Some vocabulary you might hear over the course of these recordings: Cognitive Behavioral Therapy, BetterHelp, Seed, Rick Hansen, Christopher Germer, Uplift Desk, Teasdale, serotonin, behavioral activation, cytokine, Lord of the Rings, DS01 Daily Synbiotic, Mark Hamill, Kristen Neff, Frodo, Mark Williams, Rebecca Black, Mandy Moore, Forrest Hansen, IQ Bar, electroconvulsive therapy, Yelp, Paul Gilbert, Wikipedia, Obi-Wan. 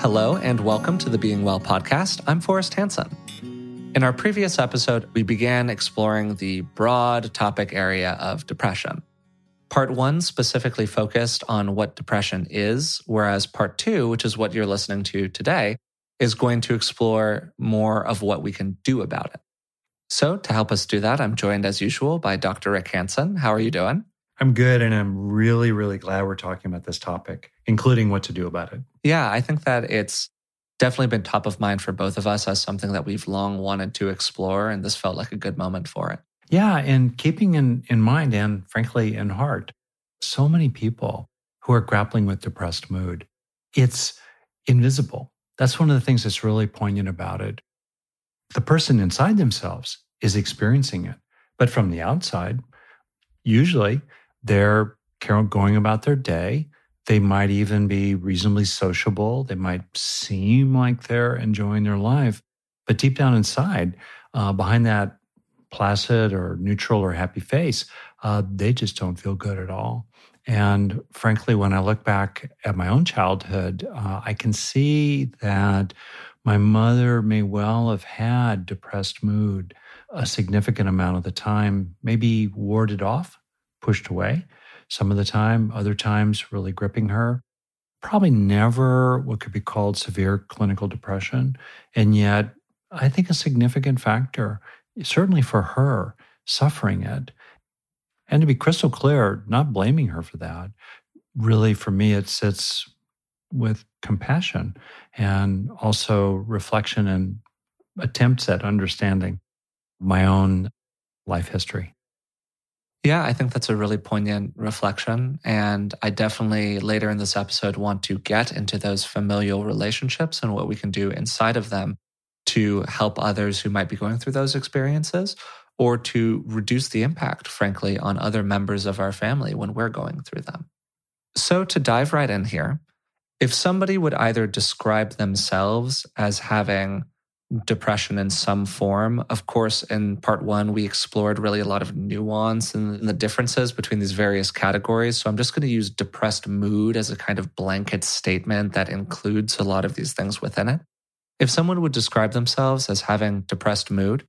Hello and welcome to the Being Well podcast. I'm Forrest Hansen. In our previous episode, we began exploring the broad topic area of depression. Part one specifically focused on what depression is, whereas part two, which is what you're listening to today, is going to explore more of what we can do about it. So to help us do that, I'm joined as usual by Dr. Rick Hansen. How are you doing? I'm good, and I'm really, really glad we're talking about this topic, including what to do about it. Yeah, I think that it's definitely been top of mind for both of us as something that we've long wanted to explore, and this felt like a good moment for it. Yeah, and keeping in mind and, frankly, in heart, so many people who are grappling with depressed mood, it's invisible. That's one of the things that's really poignant about it. The person inside themselves is experiencing it, but from the outside, usually, they're going about their day. They might even be reasonably sociable. They might seem like they're enjoying their life. But deep down inside, behind that placid or neutral or happy face, they just don't feel good at all. And frankly, when I look back at my own childhood, I can see that my mother may well have had depressed mood a significant amount of the time, maybe warded off, pushed away some of the time, other times really gripping her. Probably never what could be called severe clinical depression. And yet, I think a significant factor, certainly for her, suffering it. And to be crystal clear, not blaming her for that. Really, for me, it sits with compassion and also reflection and attempts at understanding my own life history. Yeah, I think that's a really poignant reflection. And I definitely, later in this episode, want to get into those familial relationships and what we can do inside of them to help others who might be going through those experiences or to reduce the impact, frankly, on other members of our family when we're going through them. So to dive right in here, if somebody would either describe themselves as having depression in some form. Of course, in part one, we explored really a lot of nuance and the differences between these various categories. So I'm just going to use depressed mood as a kind of blanket statement that includes a lot of these things within it. If someone would describe themselves as having depressed mood,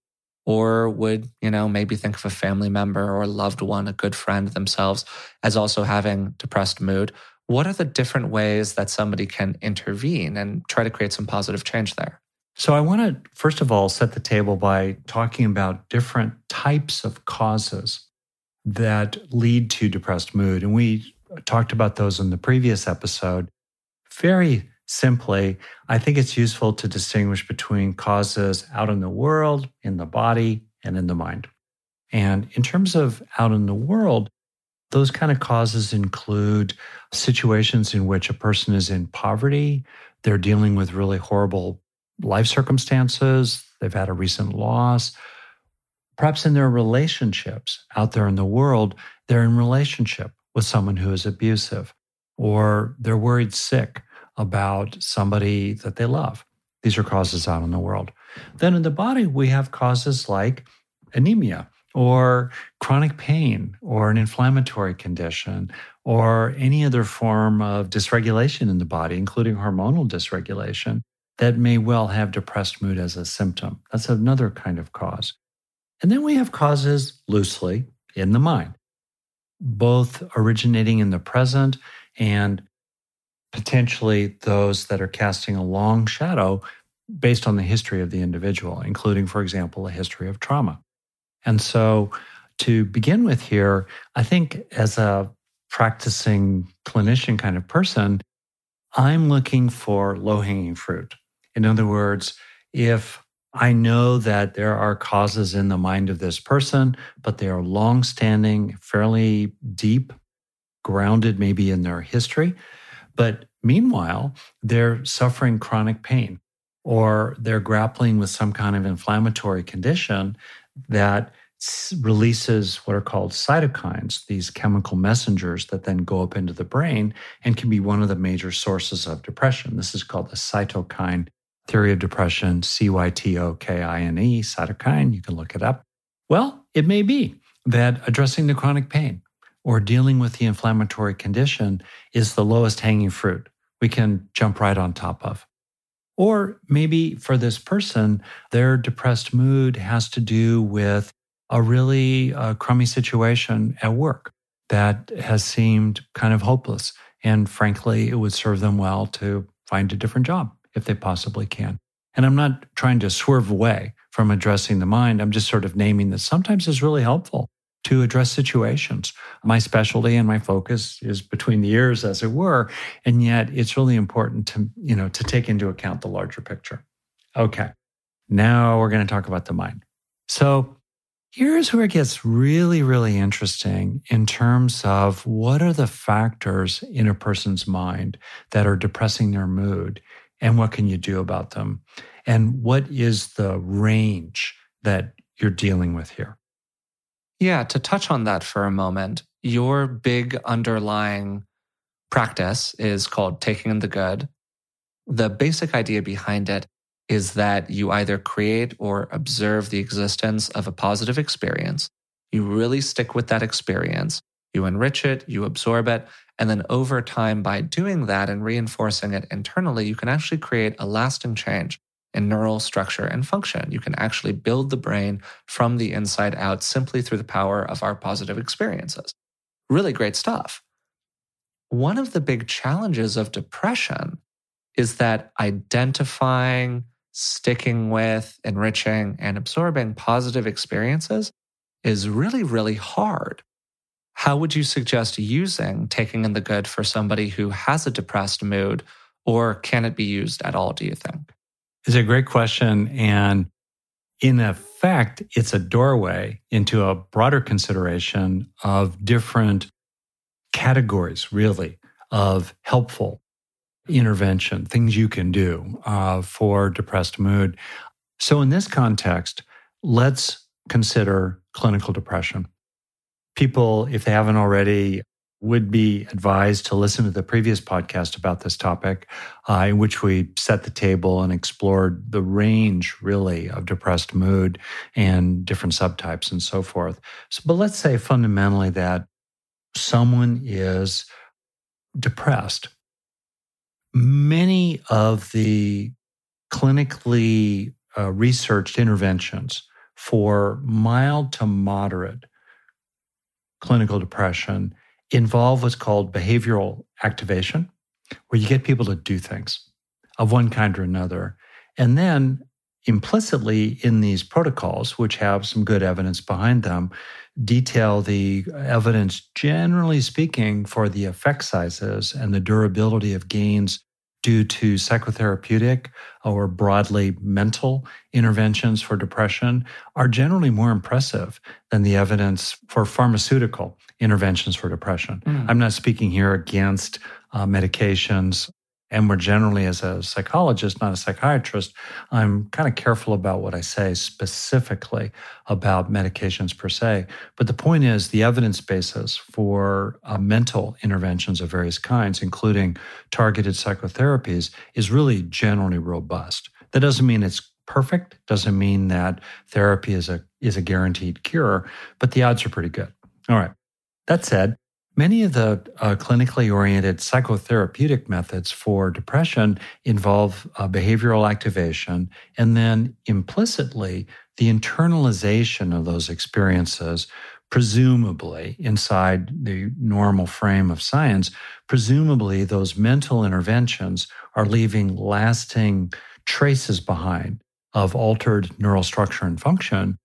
or would, maybe think of a family member or loved one, a good friend themselves, as also having depressed mood, what are the different ways that somebody can intervene and try to create some positive change there? So I want to, first of all, set the table by talking about different types of causes that lead to depressed mood. And we talked about those in the previous episode. Very simply, I think it's useful to distinguish between causes out in the world, in the body, and in the mind. And in terms of out in the world, those kind of causes include situations in which a person is in poverty, they're dealing with really horrible life circumstances, they've had a recent loss. Perhaps in their relationships out there in the world, they're in relationship with someone who is abusive, or they're worried sick about somebody that they love. These are causes out in the world. Then in the body, we have causes like anemia, or chronic pain, or an inflammatory condition, or any other form of dysregulation in the body, including hormonal dysregulation, that may well have depressed mood as a symptom. That's another kind of cause. And then we have causes loosely in the mind, both originating in the present and potentially those that are casting a long shadow based on the history of the individual, including, for example, a history of trauma. And so to begin with here, I think as a practicing clinician kind of person, I'm looking for low-hanging fruit. In other words, if I know that there are causes in the mind of this person, but they are long-standing, fairly deep, grounded maybe in their history, but meanwhile, they're suffering chronic pain or they're grappling with some kind of inflammatory condition that releases what are called cytokines, these chemical messengers that then go up into the brain and can be one of the major sources of depression. This is called the cytokine theory of depression, cytokine, cytokine. You can look it up. Well, it may be that addressing the chronic pain or dealing with the inflammatory condition is the lowest hanging fruit we can jump right on top of. Or maybe for this person, their depressed mood has to do with a really crummy situation at work that has seemed kind of hopeless. And frankly, it would serve them well to find a different job if they possibly can. And I'm not trying to swerve away from addressing the mind. I'm just sort of naming that sometimes it's really helpful to address situations. My specialty and my focus is between the ears, as it were, and yet it's really important to, to take into account the larger picture. Okay, now we're going to talk about the mind. So here's where it gets really, really interesting in terms of what are the factors in a person's mind that are depressing their mood, and what can you do about them, and what is the range that you're dealing with here? Yeah, to touch on that for a moment, your big underlying practice is called taking in the good. The basic idea behind it is that you either create or observe the existence of a positive experience. You really stick with that experience. You enrich it, you absorb it, and then over time, by doing that and reinforcing it internally, you can actually create a lasting change in neural structure and function. You can actually build the brain from the inside out simply through the power of our positive experiences. Really great stuff. One of the big challenges of depression is that identifying, sticking with, enriching, and absorbing positive experiences is really, really hard. How would you suggest using taking in the good for somebody who has a depressed mood, or can it be used at all, do you think? It's a great question, and in effect, it's a doorway into a broader consideration of different categories, really, of helpful intervention, things you can do for depressed mood. So in this context, let's consider clinical depression. People, if they haven't already, would be advised to listen to the previous podcast about this topic, in which we set the table and explored the range, really, of depressed mood and different subtypes and so forth. So, but let's say fundamentally that someone is depressed. Many of the clinically researched interventions for mild to moderate clinical depression involve what's called behavioral activation, where you get people to do things of one kind or another. And then implicitly in these protocols, which have some good evidence behind them, detail the evidence, generally speaking, for the effect sizes and the durability of gains due to psychotherapeutic or broadly mental interventions for depression are generally more impressive than the evidence for pharmaceutical interventions for depression. I'm not speaking here against medications, and we're generally, as a psychologist, not a psychiatrist, I'm kind of careful about what I say specifically about medications per se. But the point is the evidence basis for mental interventions of various kinds, including targeted psychotherapies, is really generally robust. That doesn't mean it's perfect, doesn't mean that therapy is a guaranteed cure, but the odds are pretty good. All right. That said, many of the clinically oriented psychotherapeutic methods for depression involve behavioral activation and then implicitly the internalization of those experiences, presumably inside the normal frame of science. Presumably those mental interventions are leaving lasting traces behind of altered neural structure and function,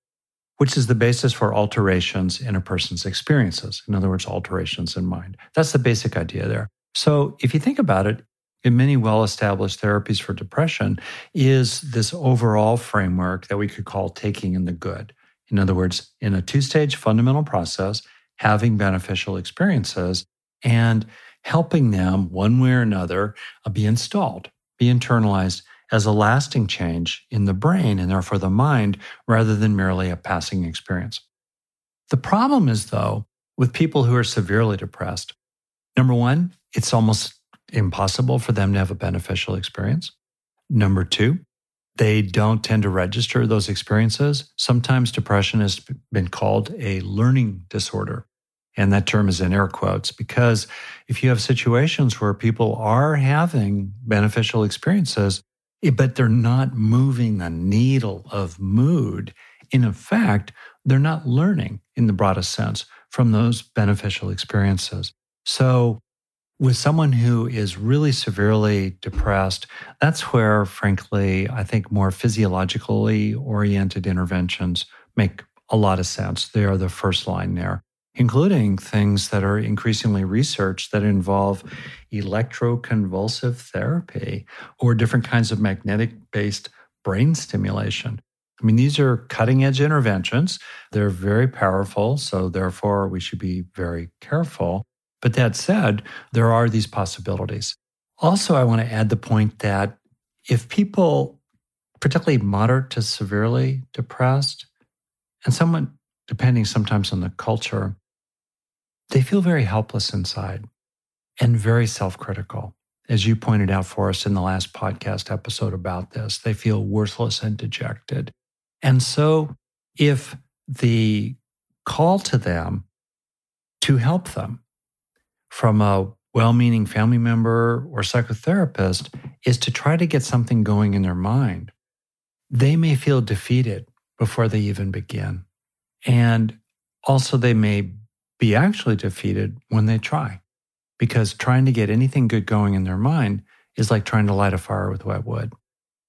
which is the basis for alterations in a person's experiences. In other words, alterations in mind. That's the basic idea there. So if you think about it, in many well-established therapies for depression is this overall framework that we could call taking in the good. In other words, in a two-stage fundamental process, having beneficial experiences and helping them one way or another be installed, be internalized, as a lasting change in the brain and therefore the mind, rather than merely a passing experience. The problem is, though, with people who are severely depressed, number one, it's almost impossible for them to have a beneficial experience. Number two, they don't tend to register those experiences. Sometimes depression has been called a learning disorder. And that term is in air quotes, because if you have situations where people are having beneficial experiences, but they're not moving the needle of mood. In effect, they're not learning in the broadest sense from those beneficial experiences. So with someone who is really severely depressed, that's where, frankly, I think more physiologically oriented interventions make a lot of sense. They are the first line there, including things that are increasingly researched that involve electroconvulsive therapy or different kinds of magnetic-based brain stimulation. I mean, these are cutting-edge interventions. They're very powerful, so therefore we should be very careful. But that said, there are these possibilities. Also, I want to add the point that if people, particularly moderate to severely depressed, and somewhat depending sometimes on the culture, they feel very helpless inside and very self-critical. As you pointed out for us in the last podcast episode about this, they feel worthless and dejected. And so if the call to them to help them from a well-meaning family member or psychotherapist is to try to get something going in their mind, they may feel defeated before they even begin. And also they may be actually defeated when they try, because trying to get anything good going in their mind is like trying to light a fire with wet wood.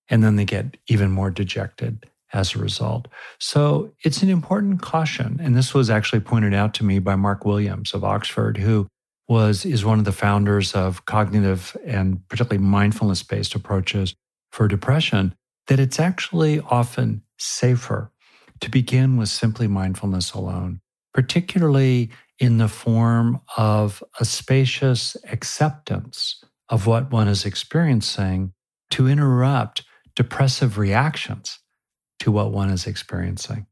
And then they get even more dejected as a result. So it's an important caution. And this was actually pointed out to me by Mark Williams of Oxford, who is one of the founders of cognitive and particularly mindfulness-based approaches for depression, that it's actually often safer to begin with simply mindfulness alone, particularly in the form of a spacious acceptance of what one is experiencing to interrupt depressive reactions to what one is experiencing.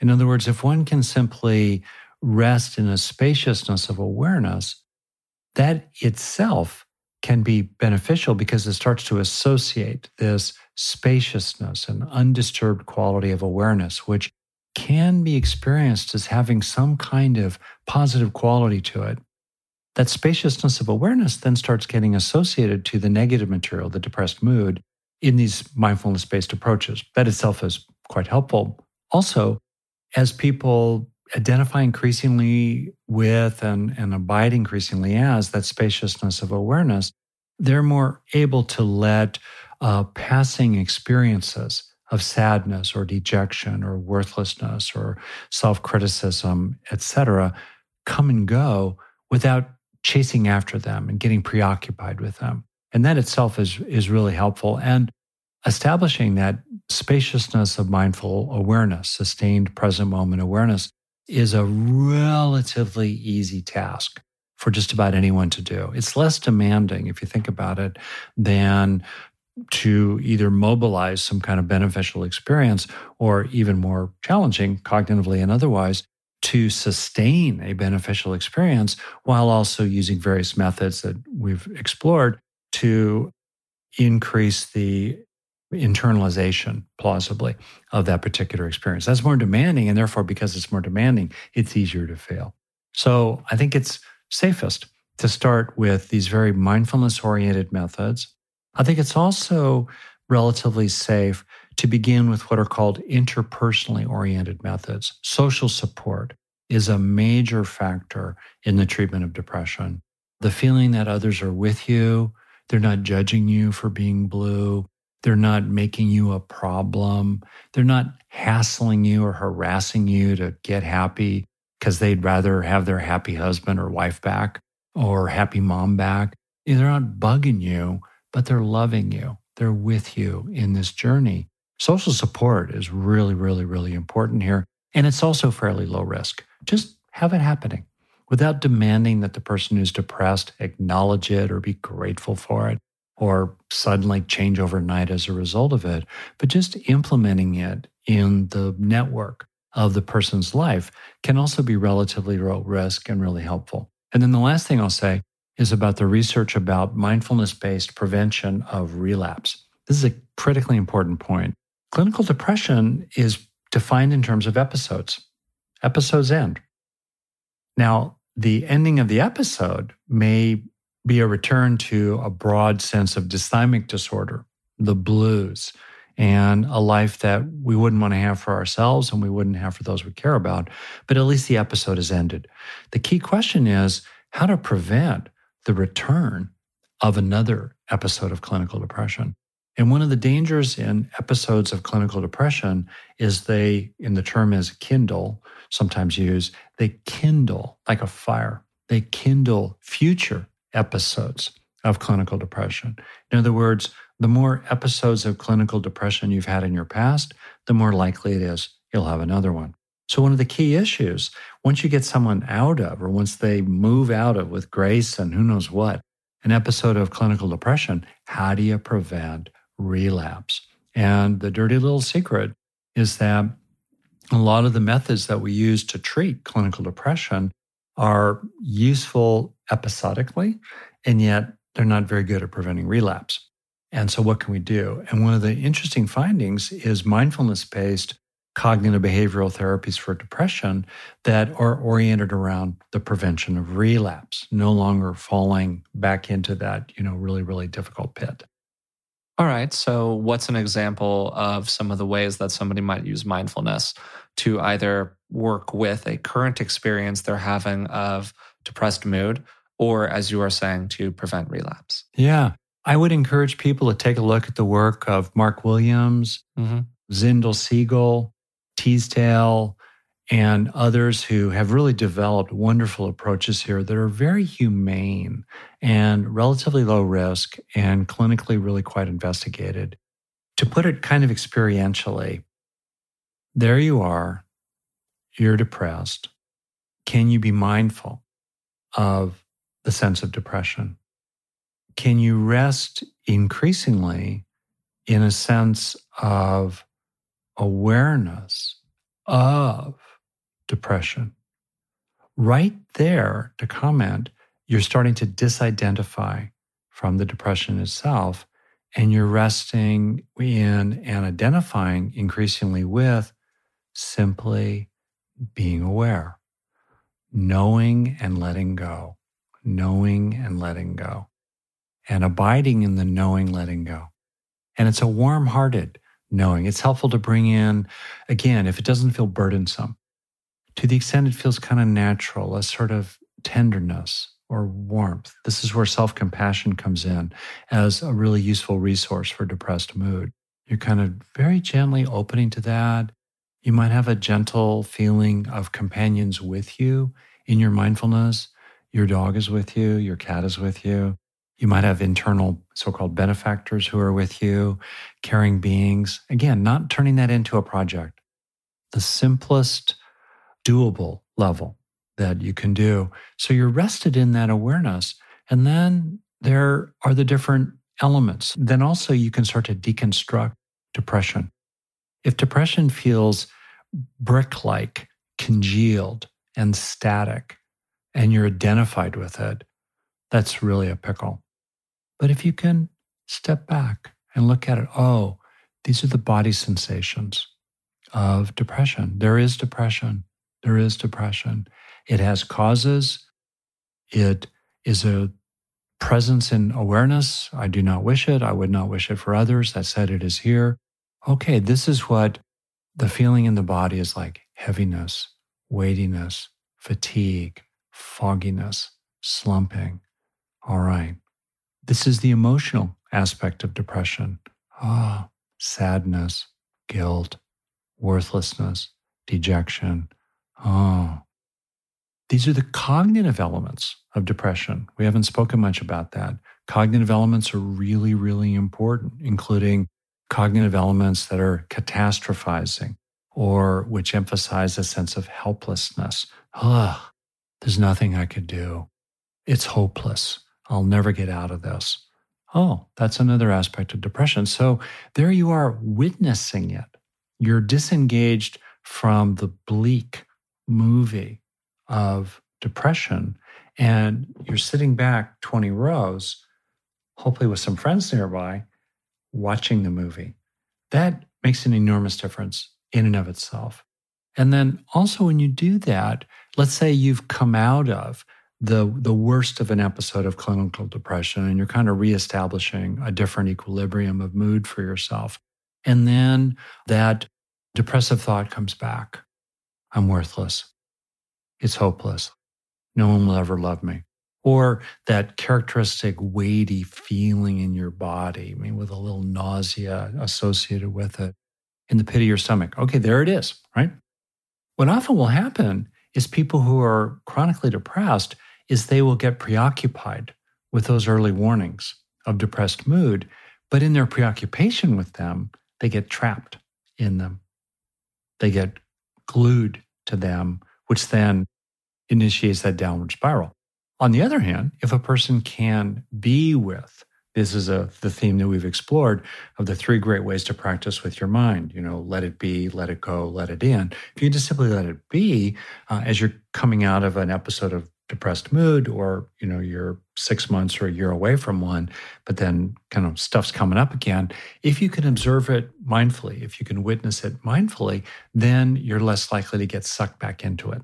In other words, if one can simply rest in a spaciousness of awareness, that itself can be beneficial because it starts to associate this spaciousness and undisturbed quality of awareness, which can be experienced as having some kind of positive quality to it. That spaciousness of awareness then starts getting associated to the negative material, the depressed mood, in these mindfulness-based approaches. That itself is quite helpful. Also, as people identify increasingly with and abide increasingly as that spaciousness of awareness, they're more able to let passing experiences of sadness or dejection or worthlessness or self-criticism, etc., come and go without chasing after them and getting preoccupied with them. And that itself is really helpful. And establishing that spaciousness of mindful awareness, sustained present moment awareness, is a relatively easy task for just about anyone to do. It's less demanding, if you think about it, than to either mobilize some kind of beneficial experience or, even more challenging cognitively and otherwise, to sustain a beneficial experience while also using various methods that we've explored to increase the internalization, plausibly, of that particular experience. That's more demanding, and therefore, because it's more demanding, it's easier to fail. So I think it's safest to start with these very mindfulness-oriented methods. I think it's also relatively safe to begin with what are called interpersonally oriented methods. Social support is a major factor in the treatment of depression. The feeling that others are with you, they're not judging you for being blue, they're not making you a problem. They're not hassling you or harassing you to get happy because they'd rather have their happy husband or wife back or happy mom back. They're not bugging you, but they're loving you. They're with you in this journey. Social support is really, really, really important here. And it's also fairly low risk. Just have it happening without demanding that the person who's depressed acknowledge it or be grateful for it, or suddenly change overnight as a result of it, but just implementing it in the network of the person's life can also be relatively low risk and really helpful. And then the last thing I'll say is about the research about mindfulness-based prevention of relapse. This is a critically important point. Clinical depression is defined in terms of episodes. Episodes end. Now, the ending of the episode may be a return to a broad sense of dysthymic disorder, the blues and a life that we wouldn't want to have for ourselves and we wouldn't have for those we care about. But at least the episode has ended. The key question is how to prevent the return of another episode of clinical depression. And one of the dangers in episodes of clinical depression is they, and the term is kindle, sometimes used, they kindle like a fire. They kindle future episodes of clinical depression. In other words, the more episodes of clinical depression you've had in your past, the more likely it is you'll have another one. So one of the key issues, once you get someone out of, or once they move out of with grace and who knows what, an episode of clinical depression, how do you prevent relapse? And the dirty little secret is that a lot of the methods that we use to treat clinical depression are useful episodically, and yet they're not very good at preventing relapse. And so what can we do? And one of the interesting findings is mindfulness-based cognitive behavioral therapies for depression that are oriented around the prevention of relapse, no longer falling back into that, really, really difficult pit. All right. So what's an example of some of the ways that somebody might use mindfulness to either work with a current experience they're having of depressed mood, or as you are saying, to prevent relapse? Yeah. I would encourage people to take a look at the work of Mark Williams, Zindel Siegel, Teasdale, and others who have really developed wonderful approaches here that are very humane and relatively low risk and clinically really quite investigated. To put it kind of experientially, there you are, you're depressed. Can you be mindful of the sense of depression? Can you rest increasingly in a sense of awareness of depression? Right there, to comment, you're starting to disidentify from the depression itself, and you're resting in and identifying increasingly with simply being aware, knowing and letting go, knowing and letting go, and abiding in the knowing, letting go. And it's a warm-hearted knowing. It's helpful to bring in, again, if it doesn't feel burdensome, to the extent it feels kind of natural, a sort of tenderness or warmth. This is where self-compassion comes in as a really useful resource for depressed mood. You're kind of very gently opening to that. You might have a gentle feeling of companions with you in your mindfulness. Your dog is with you. Your cat is with you. You might have internal so-called benefactors who are with you, caring beings. Again, not turning that into a project. The simplest doable level that you can do. So you're rested in that awareness. And then there are the different elements. Then also you can start to deconstruct depression. If depression feels brick-like, congealed, and static, and you're identified with it, that's really a pickle. But if you can step back and look at it, oh, these are the body sensations of depression. There is depression. There is depression. It has causes. It is a presence in awareness. I do not wish it. I would not wish it for others. That said, it is here. Okay, this is what the feeling in the body is like: heaviness, weightiness, fatigue, fogginess, slumping. All right. This is the emotional aspect of depression. Ah, sadness, guilt, worthlessness, dejection. Oh, these are the cognitive elements of depression. We haven't spoken much about that. Cognitive elements are really, really important, including cognitive elements that are catastrophizing or which emphasize a sense of helplessness. Ah, there's nothing I could do. It's hopeless. I'll never get out of this. Oh, that's another aspect of depression. So there you are witnessing it. You're disengaged from the bleak movie of depression, and you're sitting back 20 rows, hopefully with some friends nearby, watching the movie. That makes an enormous difference in and of itself. And then also when you do that, let's say you've come out of the worst of an episode of clinical depression, and you're kind of reestablishing a different equilibrium of mood for yourself. And then that depressive thought comes back. I'm worthless. It's hopeless. No one will ever love me. Or that characteristic weighty feeling in your body, I mean, with a little nausea associated with it, in the pit of your stomach. Okay, there it is, right? What often will happen is people who are chronically depressed is they will get preoccupied with those early warnings of depressed mood, but in their preoccupation with them, they get trapped in them. They get glued to them, which then initiates that downward spiral. On the other hand, if a person can be with, this is the theme that we've explored of the three great ways to practice with your mind, you know, let it be, let it go, let it in. If you just simply let it be, as you're coming out of an episode of depressed mood, or, you know, you're 6 months or a year away from one, but then kind of stuff's coming up again. If you can observe it mindfully, if you can witness it mindfully, then you're less likely to get sucked back into it.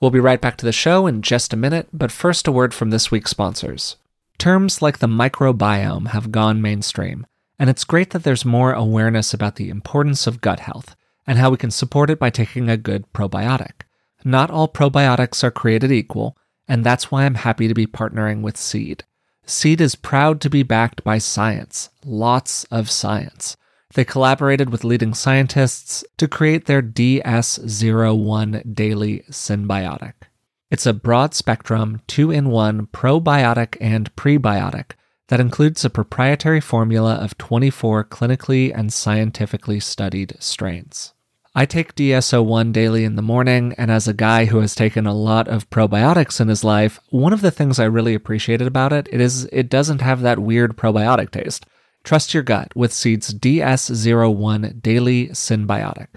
We'll be right back to the show in just a minute, but first a word from this week's sponsors. Terms like the microbiome have gone mainstream, and it's great that there's more awareness about the importance of gut health and how we can support it by taking a good probiotic. Not all probiotics are created equal, and that's why I'm happy to be partnering with Seed. Seed is proud to be backed by science, lots of science. They collaborated with leading scientists to create their DS01 Daily Synbiotic. It's a broad-spectrum, 2-in-1 probiotic and prebiotic that includes a proprietary formula of 24 clinically and scientifically studied strains. I take DS01 daily in the morning, and as a guy who has taken a lot of probiotics in his life, one of the things I really appreciated about it is it doesn't have that weird probiotic taste. Trust your gut with Seed's DS01 Daily Synbiotic.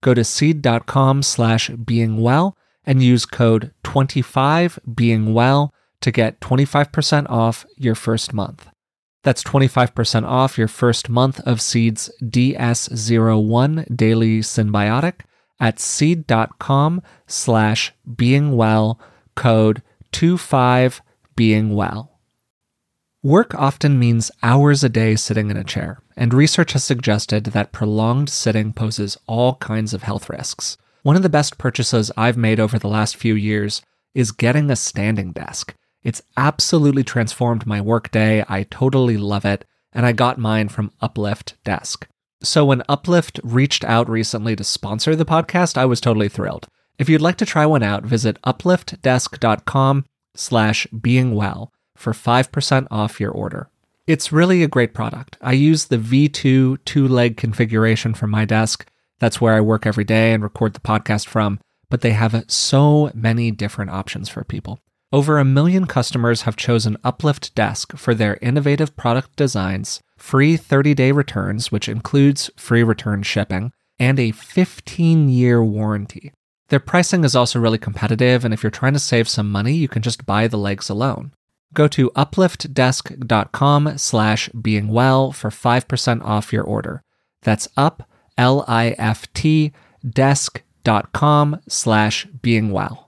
Go to seed.com/beingwell and use code 25BEINGWELL to get 25% off your first month. That's 25% off your first month of Seed's DS01 Daily Synbiotic at seed.com/beingwell, code 25BEINGWELL. Work often means hours a day sitting in a chair, and research has suggested that prolonged sitting poses all kinds of health risks. One of the best purchases I've made over the last few years is getting a standing desk. It's absolutely transformed my workday. I totally love it, and I got mine from Uplift Desk. So when Uplift reached out recently to sponsor the podcast, I was totally thrilled. If you'd like to try one out, visit upliftdesk.com/beingwell. for 5% off your order. It's really a great product. I use the V2 two-leg configuration for my desk. That's where I work every day and record the podcast from, but they have so many different options for people. Over 1 million customers have chosen Uplift Desk for their innovative product designs, free 30-day returns, which includes free return shipping, and a 15-year warranty. Their pricing is also really competitive, and if you're trying to save some money, you can just buy the legs alone. Go to upliftdesk.com/beingwell for 5% off your order. That's upliftdesk.com/beingwell.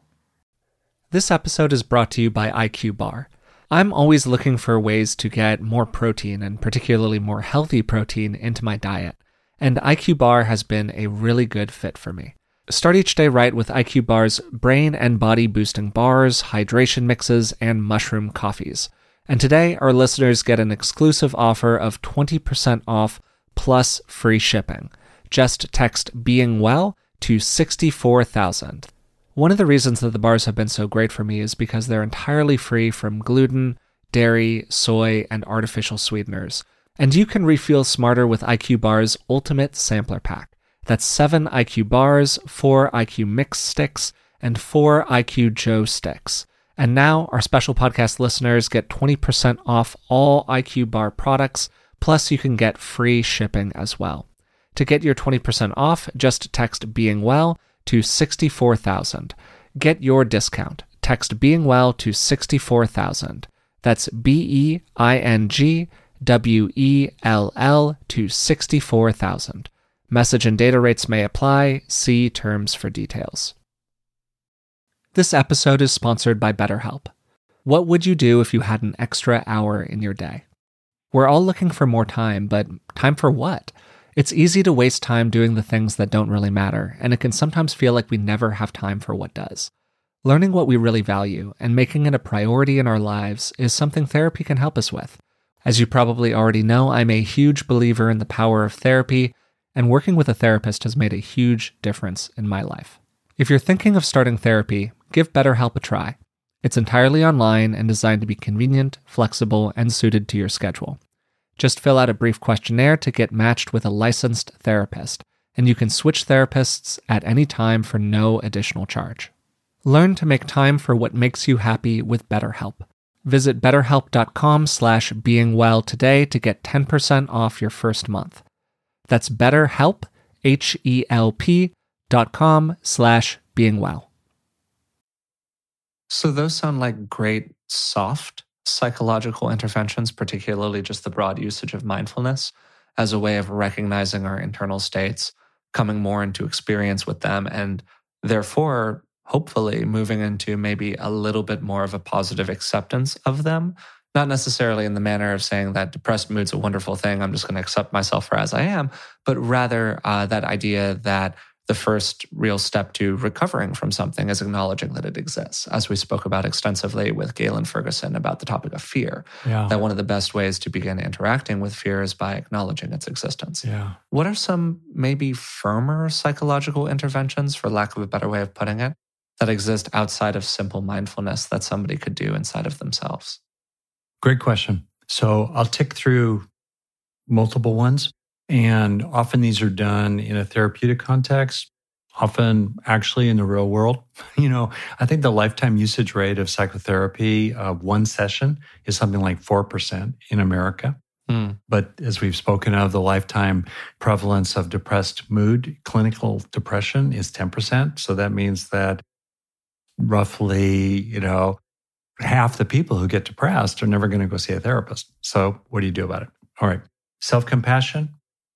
This episode is brought to you by IQ Bar. I'm always looking for ways to get more protein, and particularly more healthy protein, into my diet, and IQ Bar has been a really good fit for me. Start each day right with IQ Bar's brain and body boosting bars, hydration mixes, and mushroom coffees. And today, our listeners get an exclusive offer of 20% off plus free shipping. Just text Being Well to 64,000. One of the reasons that the bars have been so great for me is because they're entirely free from gluten, dairy, soy, and artificial sweeteners. And you can refuel smarter with IQ Bar's Ultimate Sampler Pack. That's 7 IQ bars, 4 IQ mix sticks, and 4 IQ Joe sticks. And now our special podcast listeners get 20% off all IQ Bar products, plus you can get free shipping as well. To get your 20% off, just text Being Well to 64,000. Get your discount. Text Being Well to 64,000. That's BEINGWELL to 64,000. Message and data rates may apply. See terms for details. This episode is sponsored by BetterHelp. What would you do if you had an extra hour in your day? We're all looking for more time, but time for what? It's easy to waste time doing the things that don't really matter, and it can sometimes feel like we never have time for what does. Learning what we really value and making it a priority in our lives is something therapy can help us with. As you probably already know, I'm a huge believer in the power of therapy, and working with a therapist has made a huge difference in my life. If you're thinking of starting therapy, give BetterHelp a try. It's entirely online and designed to be convenient, flexible, and suited to your schedule. Just fill out a brief questionnaire to get matched with a licensed therapist, and you can switch therapists at any time for no additional charge. Learn to make time for what makes you happy with BetterHelp. Visit betterhelp.com/beingwell today to get 10% off your first month. That's BetterHelp, HELP.com/beingwell. So those sound like great soft psychological interventions, particularly just the broad usage of mindfulness as a way of recognizing our internal states, coming more into experience with them, and therefore, hopefully, moving into maybe a little bit more of a positive acceptance of them. Not necessarily in the manner of saying that depressed mood's a wonderful thing, I'm just going to accept myself for as I am, but rather that idea that the first real step to recovering from something is acknowledging that it exists. As we spoke about extensively with Galen Ferguson about the topic of fear, that one of the best ways to begin interacting with fear is by acknowledging its existence. Yeah. What are some maybe firmer psychological interventions, for lack of a better way of putting it, that exist outside of simple mindfulness that somebody could do inside of themselves? Great question. So I'll tick through multiple ones. And often these are done in a therapeutic context, often actually in the real world. You know, I think the lifetime usage rate of psychotherapy of one session is something like 4% in America. But as we've spoken of, the lifetime prevalence of depressed mood, clinical depression, is 10%. So that means that roughly, you know, half the people who get depressed are never going to go see a therapist. So what do you do about it? All right. Self-compassion,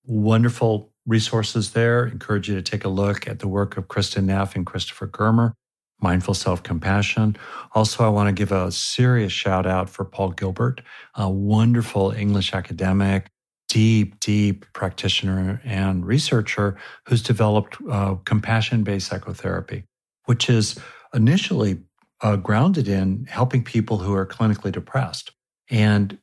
wonderful resources there. Encourage you to take a look at the work of Kristen Neff and Christopher Germer, Mindful Self-Compassion. Also, I want to give a serious shout out for Paul Gilbert, a wonderful English academic, deep practitioner and researcher who's developed compassion-based psychotherapy, which is initially grounded in helping people who are clinically depressed and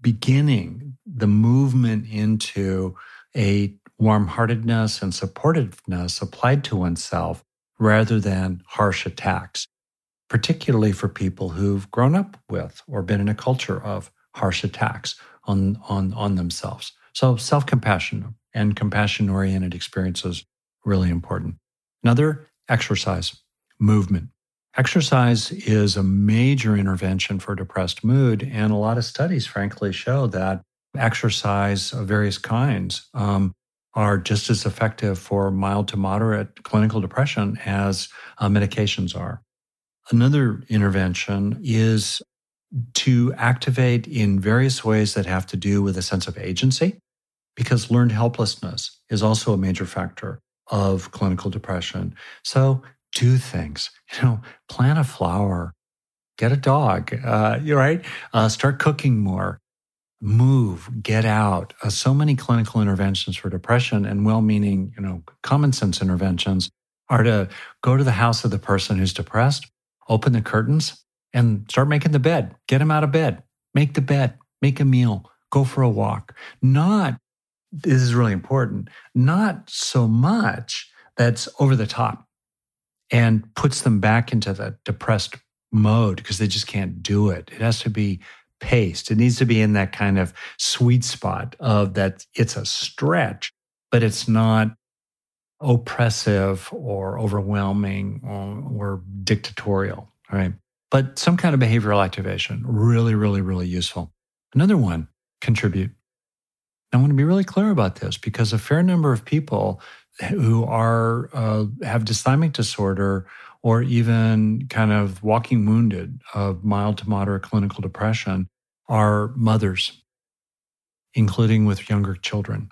beginning the movement into a warm-heartedness and supportiveness applied to oneself rather than harsh attacks, particularly for people who've grown up with or been in a culture of harsh attacks on themselves. So self-compassion and compassion-oriented experiences, really important. Another, exercise, movement. Exercise is a major intervention for depressed mood, and a lot of studies, frankly, show that exercise of various kinds are just as effective for mild to moderate clinical depression as medications are. Another intervention is to activate in various ways that have to do with a sense of agency, because learned helplessness is also a major factor of clinical depression. So do things, you know, plant a flower, get a dog, right? Start cooking more, move, get out. So many clinical interventions for depression and well-meaning, you know, common sense interventions are to go to the house of the person who's depressed, open the curtains and start making the bed, get them out of bed, make a meal, go for a walk. Not, this is really important, not so much that's over the top and puts them back into the depressed mode because they just can't do it. It has to be paced. It needs to be in that kind of sweet spot of that it's a stretch, but it's not oppressive or overwhelming or dictatorial, right? But some kind of behavioral activation, really useful. Another one, contribute. I want to be really clear about this because a fair number of people who are have dysthymic disorder or even kind of walking wounded of mild to moderate clinical depression are mothers, including with younger children.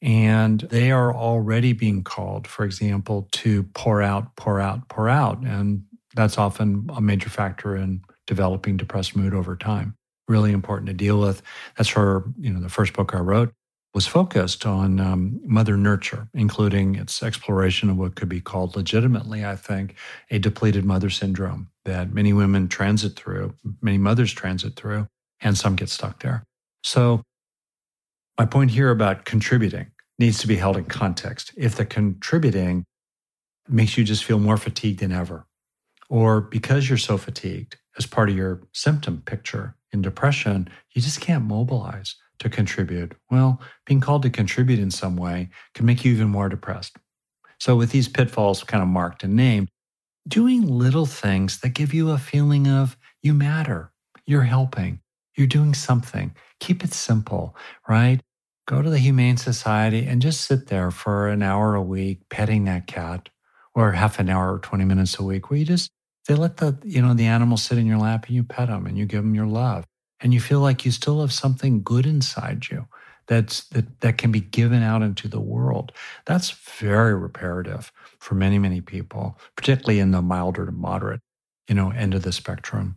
And they are already being called, for example, to pour out, and That's often a major factor in developing depressed mood over time. Really important to deal with. That's where, the first book I wrote was focused on mother nurture, including its exploration of what could be called legitimately, I think, a depleted mother syndrome that many women transit through, many mothers transit through, and some get stuck there. So my point here about contributing needs to be held in context. If the contributing makes you just feel more fatigued than ever, or because you're so fatigued as part of your symptom picture in depression, you just can't mobilize to contribute. Well, being called to contribute in some way can make you even more depressed. So with these pitfalls kind of marked and named, doing little things that give you a feeling of you matter, you're helping, you're doing something. Keep it simple, right? Go to the Humane Society and just sit there for an hour a week petting that cat, or half an hour or 20 minutes a week, where they let the animal sit in your lap and you pet them and you give them your love. And you feel like you still have something good inside you that can be given out into the world. That's very reparative for many, many people, particularly in the milder to moderate, end of the spectrum.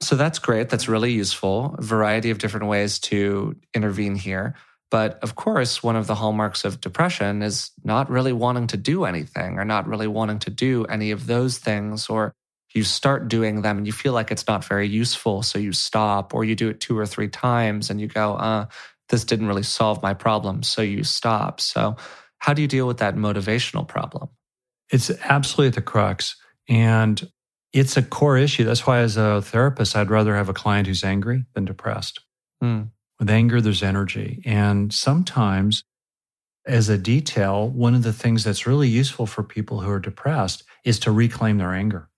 So that's great. That's really useful. A variety of different ways to intervene here. But of course, one of the hallmarks of depression is not really wanting to do anything, or not really wanting to do any of those things, or you start doing them and you feel like it's not very useful, so you stop, or you do it 2 or 3 times and you go, this didn't really solve my problem, so you stop. So how do you deal with that motivational problem? It's absolutely at the crux, and it's a core issue. That's why as a therapist, I'd rather have a client who's angry than depressed. Mm. With anger, there's energy. And sometimes, as a detail, one of the things that's really useful for people who are depressed is to reclaim their anger.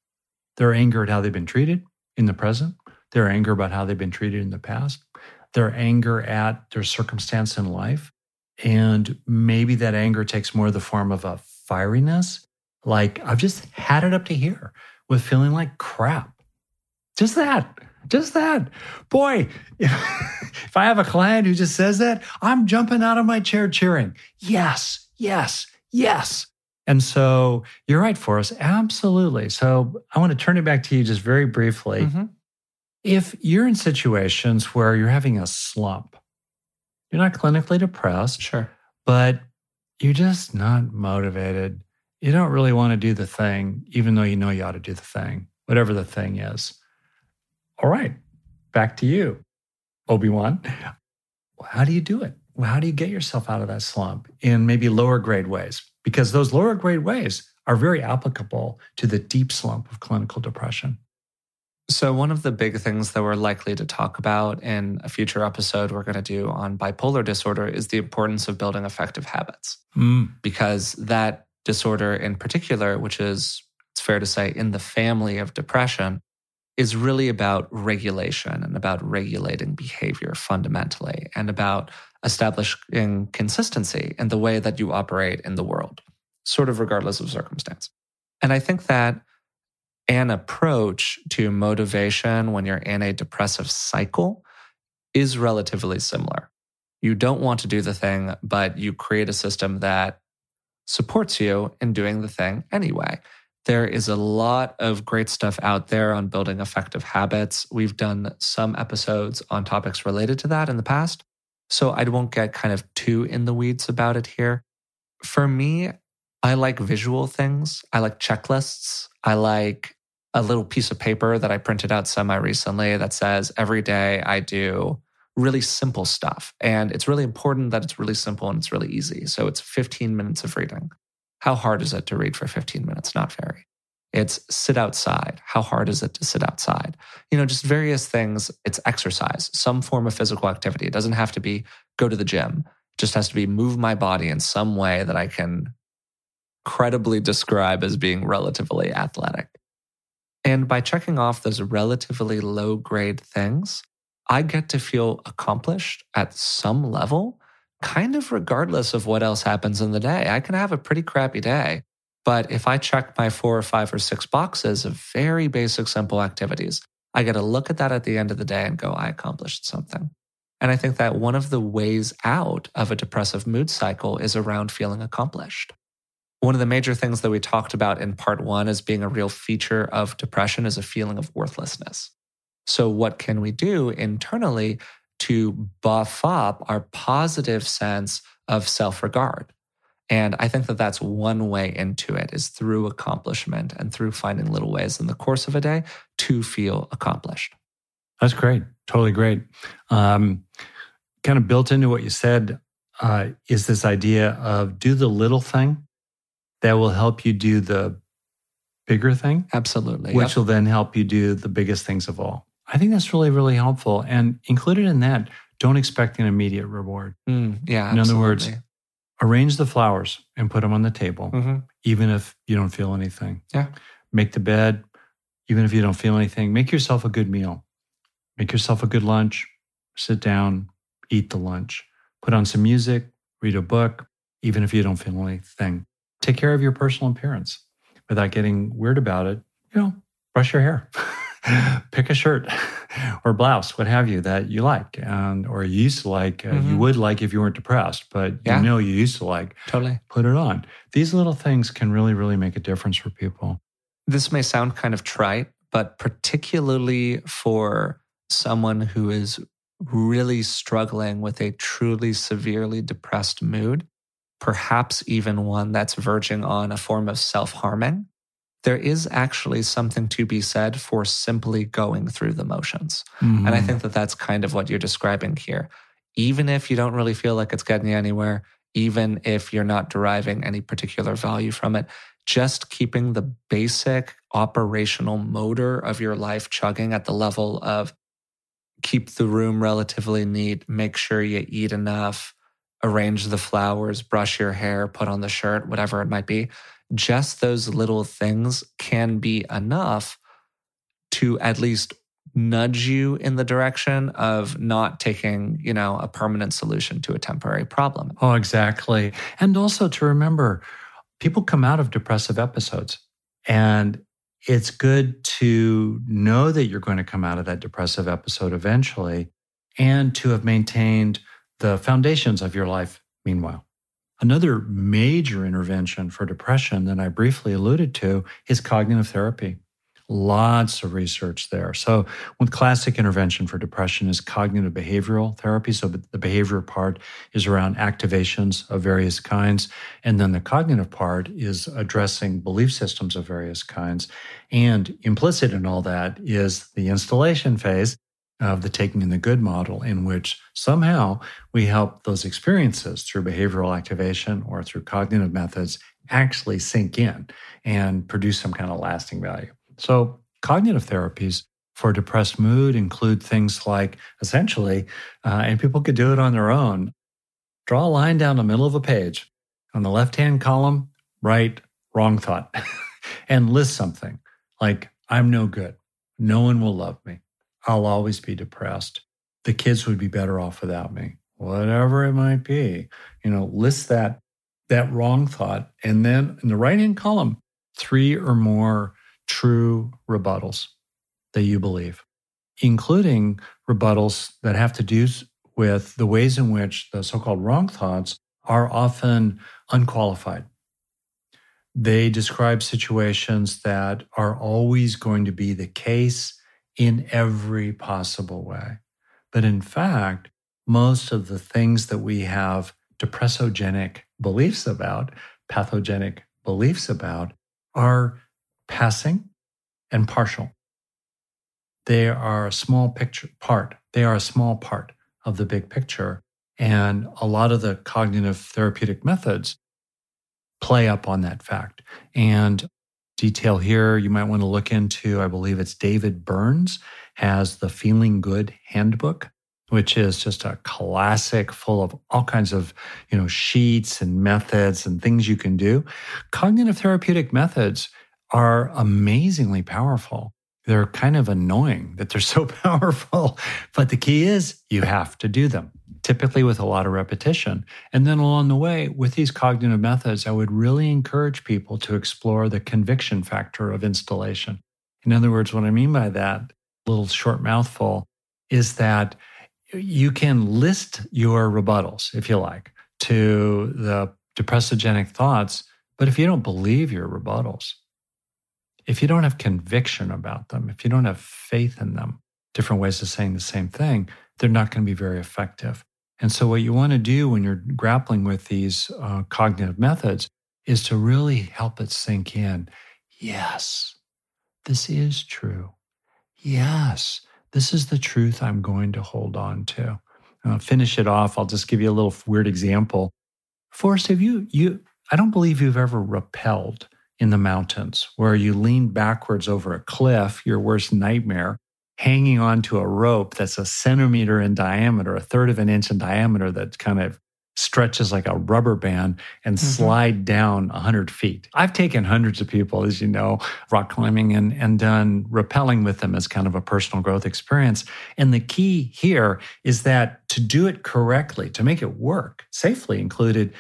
Their anger at how they've been treated in the present, their anger about how they've been treated in the past, their anger at their circumstance in life. And maybe that anger takes more the form of a fieriness, like, I've just had it up to here with feeling like crap. Just that. Boy, if I have a client who just says that, I'm jumping out of my chair cheering. Yes, yes, yes. And so you're right, Forrest. Absolutely. So I want to turn it back to you just very briefly. Mm-hmm. If you're in situations where you're having a slump, you're not clinically depressed, sure, but you're just not motivated. You don't really want to do the thing, even though you know you ought to do the thing, whatever the thing is. All right, back to you, Obi-Wan. How do you do it? How do you get yourself out of that slump in maybe lower grade ways? Because those lower grade ways are very applicable to the deep slump of clinical depression. So one of the big things that we're likely to talk about in a future episode we're going to do on bipolar disorder is the importance of building effective habits. Mm. Because that disorder in particular, which is, it's fair to say, in the family of depression, is really about regulation and about regulating behavior fundamentally, and about establishing consistency in the way that you operate in the world, sort of regardless of circumstance. And I think that an approach to motivation when you're in a depressive cycle is relatively similar. You don't want to do the thing, but you create a system that supports you in doing the thing anyway. There is a lot of great stuff out there on building effective habits. We've done some episodes on topics related to that in the past, so I won't get kind of too in the weeds about it here. For me, I like visual things. I like checklists. I like a little piece of paper that I printed out semi-recently that says, every day I do really simple stuff. And it's really important that it's really simple and it's really easy. So it's 15 minutes of reading. How hard is it to read for 15 minutes? Not very. It's sit outside. How hard is it to sit outside? Just various things. It's exercise, some form of physical activity. It doesn't have to be go to the gym. It just has to be move my body in some way that I can credibly describe as being relatively athletic. And by checking off those relatively low-grade things, I get to feel accomplished at some level, kind of regardless of what else happens in the day. I can have a pretty crappy day, but if I check my 4 or 5 or 6 boxes of very basic, simple activities, I get to look at that at the end of the day and go, I accomplished something. And I think that one of the ways out of a depressive mood cycle is around feeling accomplished. One of the major things that we talked about in part one as being a real feature of depression is a feeling of worthlessness. So what can we do internally to buff up our positive sense of self-regard? And I think that that's one way into it is through accomplishment and through finding little ways in the course of a day to feel accomplished. That's great. Totally great. Kind of built into what you said is this idea of do the little thing that will help you do the bigger thing. Absolutely. Which will then help you do the biggest things of all. I think that's really, really helpful. And included in that, don't expect an immediate reward. Yeah. In other words, arrange the flowers and put them on the table, even if you don't feel anything. Yeah. Make the bed, even if you don't feel anything. Make yourself a good meal. Make yourself a good lunch. Sit down, eat the lunch. Put on some music, read a book, even if you don't feel anything. Take care of your personal appearance without getting weird about it. You know, brush your hair, pick a shirt or blouse, what have you, that you like and or you used to like, you would like if you weren't depressed, but you know you used to like. Totally. Put it on. These little things can really, really make a difference for people. This may sound kind of trite, but particularly for someone who is really struggling with a truly severely depressed mood, perhaps even one that's verging on a form of self-harming, there is actually something to be said for simply going through the motions. And I think that that's kind of what you're describing here. Even if you don't really feel like it's getting you anywhere, even if you're not deriving any particular value from it, just keeping the basic operational motor of your life chugging at the level of keep the room relatively neat, make sure you eat enough, arrange the flowers, brush your hair, put on the shirt, whatever it might be. Just those little things can be enough to at least nudge you in the direction of not taking, you know, a permanent solution to a temporary problem. Oh, exactly. And also to remember, people come out of depressive episodes, and it's good to know that you're going to come out of that depressive episode eventually and to have maintained the foundations of your life meanwhile. Another major intervention for depression that I briefly alluded to is cognitive therapy. Lots of research there. So one classic intervention for depression is cognitive behavioral therapy. So the behavior part is around activations of various kinds. And then the cognitive part is addressing belief systems of various kinds. And implicit in all that is the installation phase of the taking in the good model, in which somehow we help those experiences through behavioral activation or through cognitive methods actually sink in and produce some kind of lasting value. So cognitive therapies for depressed mood include things like essentially, and people could do it on their own, draw a line down the middle of a page. On the left-hand column, write wrong thought and list something like, I'm no good. No one will love me. I'll always be depressed. The kids would be better off without me. Whatever it might be, you know, list that wrong thought. And then in the right-hand column, three or more true rebuttals that you believe, including rebuttals that have to do with the ways in which the so-called wrong thoughts are often unqualified. They describe situations that are always going to be the case in every possible way. But in fact, most of the things that we have depressogenic beliefs about, pathogenic beliefs about, are passing and partial. They are a small picture part. They are a small part of the big picture. And a lot of the cognitive therapeutic methods play up on that fact. And detail here, you might want to look into, I believe it's David Burns, has the Feeling Good Handbook, which is just a classic full of all kinds of, you know, sheets and methods and things you can do. Cognitive therapeutic methods are amazingly powerful. They're kind of annoying that they're so powerful, but the key is you have to do them, typically with a lot of repetition. And then along the way, with these cognitive methods, I would really encourage people to explore the conviction factor of installation. In other words, what I mean by that little short mouthful is that you can list your rebuttals, if you like, to the depressogenic thoughts, But if you don't believe your rebuttals, if you don't have conviction about them, if you don't have faith in them, different ways of saying the same thing, they're not going to be very effective. And so what you want to do when you're grappling with these cognitive methods is to really help it sink in. Yes, this is true. Yes, this is the truth I'm going to hold on to. I'll finish it off. I'll just give you a little weird example. Forrest, have you I don't believe you've ever rappelled in the mountains, where you lean backwards over a cliff, your worst nightmare, hanging onto a rope that's a centimeter in diameter, a third of an inch in diameter, that kind of stretches like a rubber band and slide down 100 feet. I've taken hundreds of people, as you know, rock climbing and done rappelling with them as kind of a personal growth experience. And the key here is that to do it correctly, to make it work, safely included,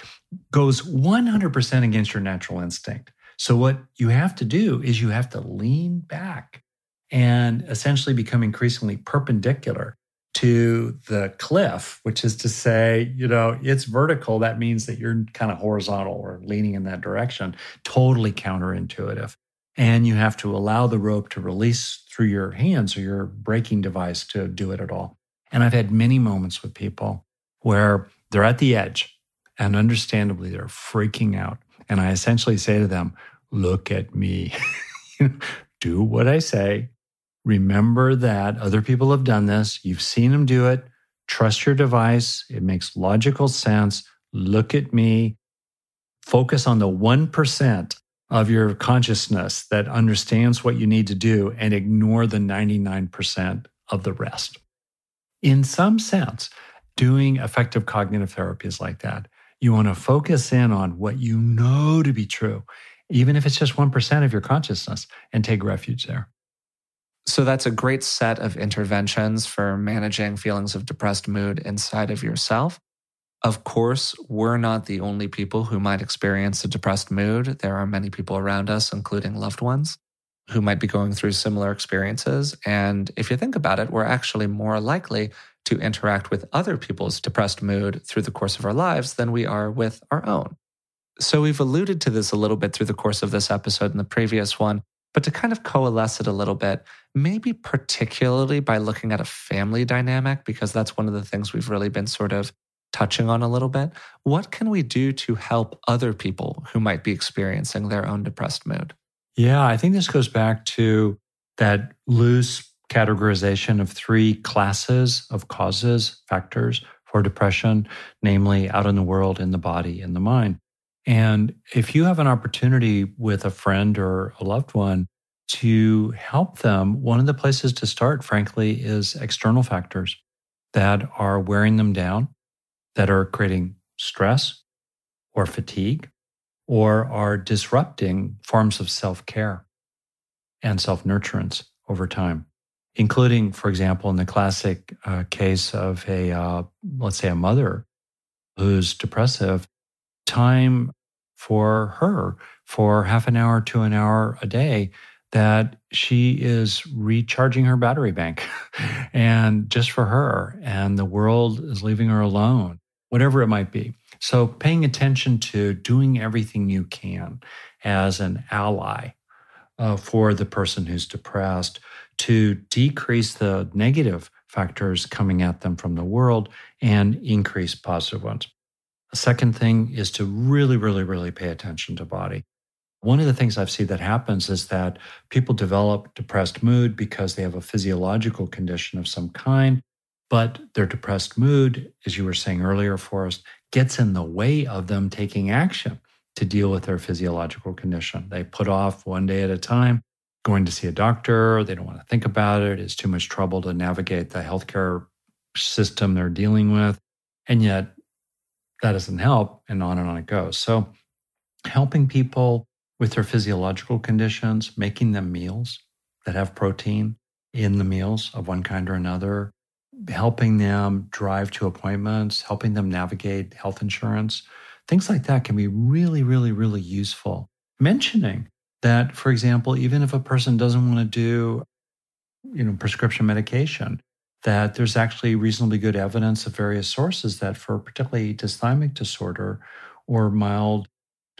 goes 100% against your natural instinct. So what you have to do is you have to lean back and essentially become increasingly perpendicular to the cliff, which is to say, you know, it's vertical. That means that you're kind of horizontal or leaning in that direction, totally counterintuitive. And you have to allow the rope to release through your hands or your braking device to do it at all. And I've had many moments with people where they're at the edge and understandably they're freaking out. And I essentially say to them, look at me, you know, do what I say. Remember that other people have done this. You've seen them do it. Trust your device. It makes logical sense. Look at me. Focus on the 1% of your consciousness that understands what you need to do and ignore the 99% of the rest. In some sense, doing effective cognitive therapy is like that. You want to focus in on what you know to be true, even if it's just 1% of your consciousness, and take refuge there. So that's a great set of interventions for managing feelings of depressed mood inside of yourself. Of course, we're not the only people who might experience a depressed mood. There are many people around us, including loved ones, who might be going through similar experiences. And if you think about it, we're actually more likely to interact with other people's depressed mood through the course of our lives than we are with our own. So we've alluded to this a little bit through the course of this episode and the previous one, but to kind of coalesce it a little bit, maybe particularly by looking at a family dynamic, because that's one of the things we've really been sort of touching on a little bit. What can we do to help other people who might be experiencing their own depressed mood? Yeah, I think this goes back to that loose categorization of three classes of causes, factors for depression, namely out in the world, in the body, in the mind. And if you have an opportunity with a friend or a loved one to help them, one of the places to start, frankly, is external factors that are wearing them down, that are creating stress or fatigue, or are disrupting forms of self-care and self-nurturance over time, including, for example, in the classic case of a mother who's depressive. Time for her for half an hour to an hour a day that she is recharging her battery bank and just for her, and the world is leaving her alone, whatever it might be. So paying attention to doing everything you can as an ally for the person who's depressed to decrease the negative factors coming at them from the world and increase positive ones. A second thing is to really, really, really pay attention to body. One of the things I've seen that happens is that people develop depressed mood because they have a physiological condition of some kind, but their depressed mood, as you were saying earlier, Forrest, gets in the way of them taking action to deal with their physiological condition. They put off one day at a time, going to see a doctor. They don't want to think about it. It's too much trouble to navigate the healthcare system they're dealing with. And yet, that doesn't help, and on it goes. So helping people with their physiological conditions, making them meals that have protein in the meals of one kind or another, helping them drive to appointments, helping them navigate health insurance, things like that can be really, really, really useful. Mentioning that, for example, even if a person doesn't want to do, prescription medication, that there's actually reasonably good evidence of various sources that for particularly dysthymic disorder or mild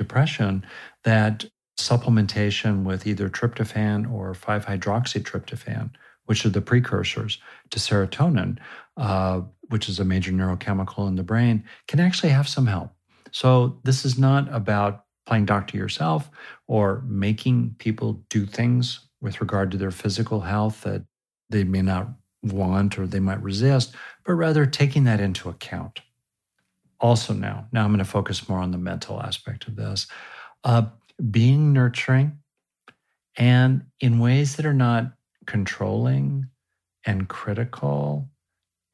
depression that supplementation with either tryptophan or 5-hydroxytryptophan, which are the precursors to serotonin, which is a major neurochemical in the brain, can actually have some help. So this is not about playing doctor yourself or making people do things with regard to their physical health that they may not want or they might resist, but rather taking that into account. Also now I'm going to focus more on the mental aspect of this, being nurturing and in ways that are not controlling and critical,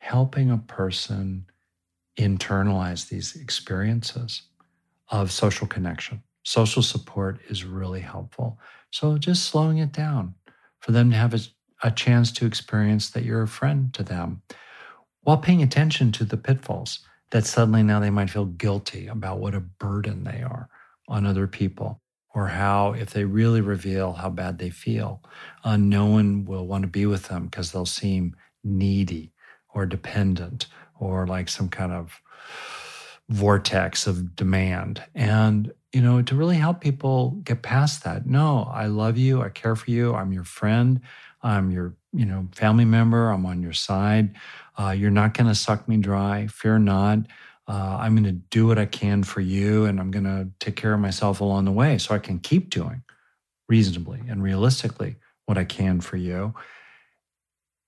helping a person internalize these experiences of social connection. Social support is really helpful. So just slowing it down for them to have a chance to experience that you're a friend to them while paying attention to the pitfalls that suddenly now they might feel guilty about what a burden they are on other people, or how if they really reveal how bad they feel, no one will want to be with them because they'll seem needy or dependent or like some kind of vortex of demand. And, to really help people get past that. No, I love you. I care for you. I'm your friend. I'm your, family member. I'm on your side. You're not going to suck me dry. Fear not. I'm going to do what I can for you, and I'm going to take care of myself along the way so I can keep doing reasonably and realistically what I can for you.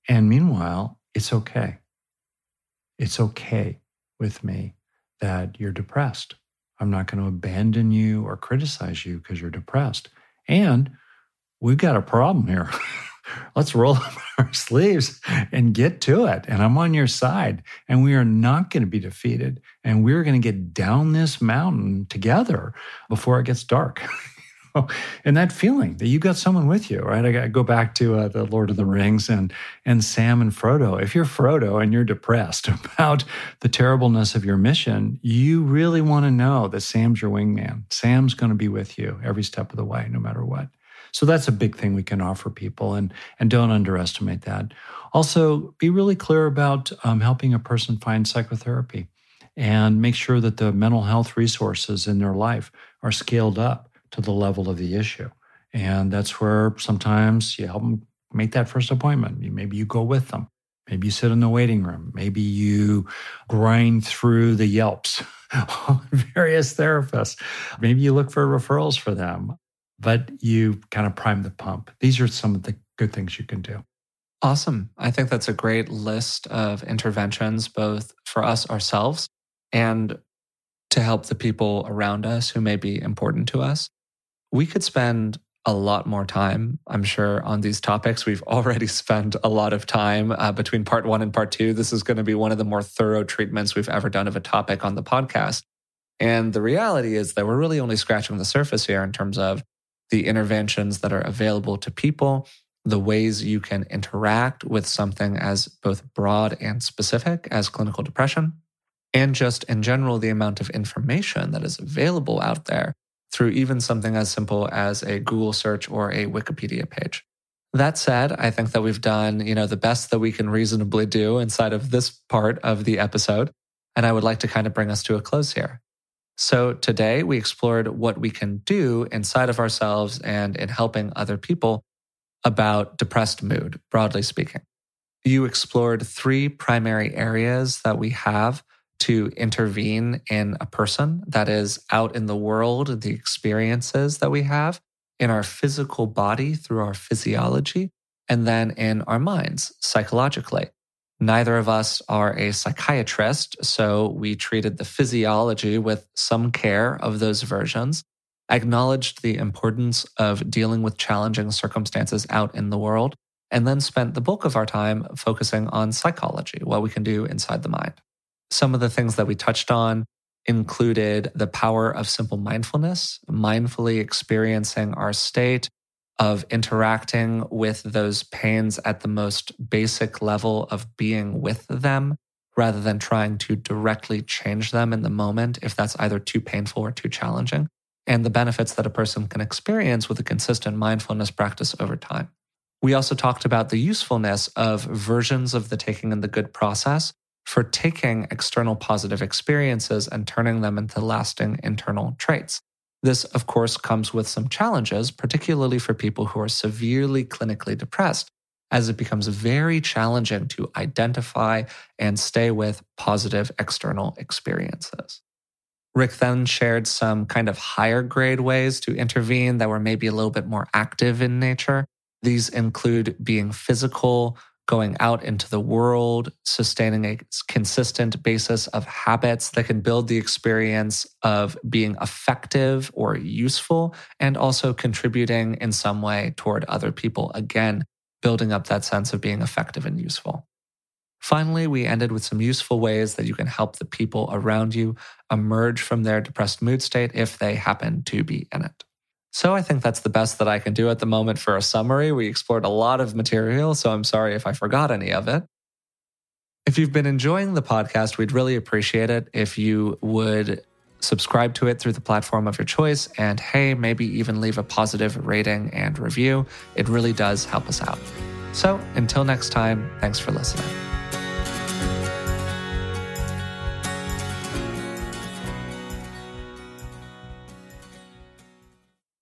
And meanwhile, it's okay. It's okay with me that you're depressed. I'm not going to abandon you or criticize you because you're depressed. And we've got a problem here. Let's roll up our sleeves and get to it. And I'm on your side. And we are not going to be defeated. And we're going to get down this mountain together before it gets dark. And that feeling that you got someone with you, right? I go back to the Lord of the Rings and Sam and Frodo. If you're Frodo and you're depressed about the terribleness of your mission, you really want to know that Sam's your wingman. Sam's going to be with you every step of the way, no matter what. So that's a big thing we can offer people, and don't underestimate that. Also, be really clear about helping a person find psychotherapy and make sure that the mental health resources in their life are scaled up to the level of the issue. And that's where sometimes you help them make that first appointment. Maybe you go with them. Maybe you sit in the waiting room. Maybe you grind through the Yelps on various therapists. Maybe you look for referrals for them. But you kind of prime the pump. These are some of the good things you can do. Awesome. I think that's a great list of interventions, both for us ourselves and to help the people around us who may be important to us. We could spend a lot more time, I'm sure, on these topics. We've already spent a lot of time between part one and part two. This is going to be one of the more thorough treatments we've ever done of a topic on the podcast. And the reality is that we're really only scratching the surface here in terms of the interventions that are available to people, the ways you can interact with something as both broad and specific as clinical depression, and just in general, the amount of information that is available out there through even something as simple as a Google search or a Wikipedia page. That said, I think that we've done, the best that we can reasonably do inside of this part of the episode. And I would like to kind of bring us to a close here. So today we explored what we can do inside of ourselves and in helping other people about depressed mood, broadly speaking. You explored three primary areas that we have to intervene in a person, that is out in the world, the experiences that we have in our physical body through our physiology, and then in our minds psychologically. Neither of us are a psychiatrist, so we treated the physiology with some care of those versions, acknowledged the importance of dealing with challenging circumstances out in the world, and then spent the bulk of our time focusing on psychology, what we can do inside the mind. Some of the things that we touched on included the power of simple mindfulness, mindfully experiencing our state, of interacting with those pains at the most basic level of being with them, rather than trying to directly change them in the moment if that's either too painful or too challenging, and the benefits that a person can experience with a consistent mindfulness practice over time. We also talked about the usefulness of versions of the taking and the good process for taking external positive experiences and turning them into lasting internal traits. This, of course, comes with some challenges, particularly for people who are severely clinically depressed, as it becomes very challenging to identify and stay with positive external experiences. Rick then shared some kind of higher grade ways to intervene that were maybe a little bit more active in nature. These include being physical, going out into the world, sustaining a consistent basis of habits that can build the experience of being effective or useful, and also contributing in some way toward other people. Again, building up that sense of being effective and useful. Finally, we ended with some useful ways that you can help the people around you emerge from their depressed mood state if they happen to be in it. So I think that's the best that I can do at the moment for a summary. We explored a lot of material, so I'm sorry if I forgot any of it. If you've been enjoying the podcast, we'd really appreciate it if you would subscribe to it through the platform of your choice, and hey, maybe even leave a positive rating and review. It really does help us out. So until next time, thanks for listening.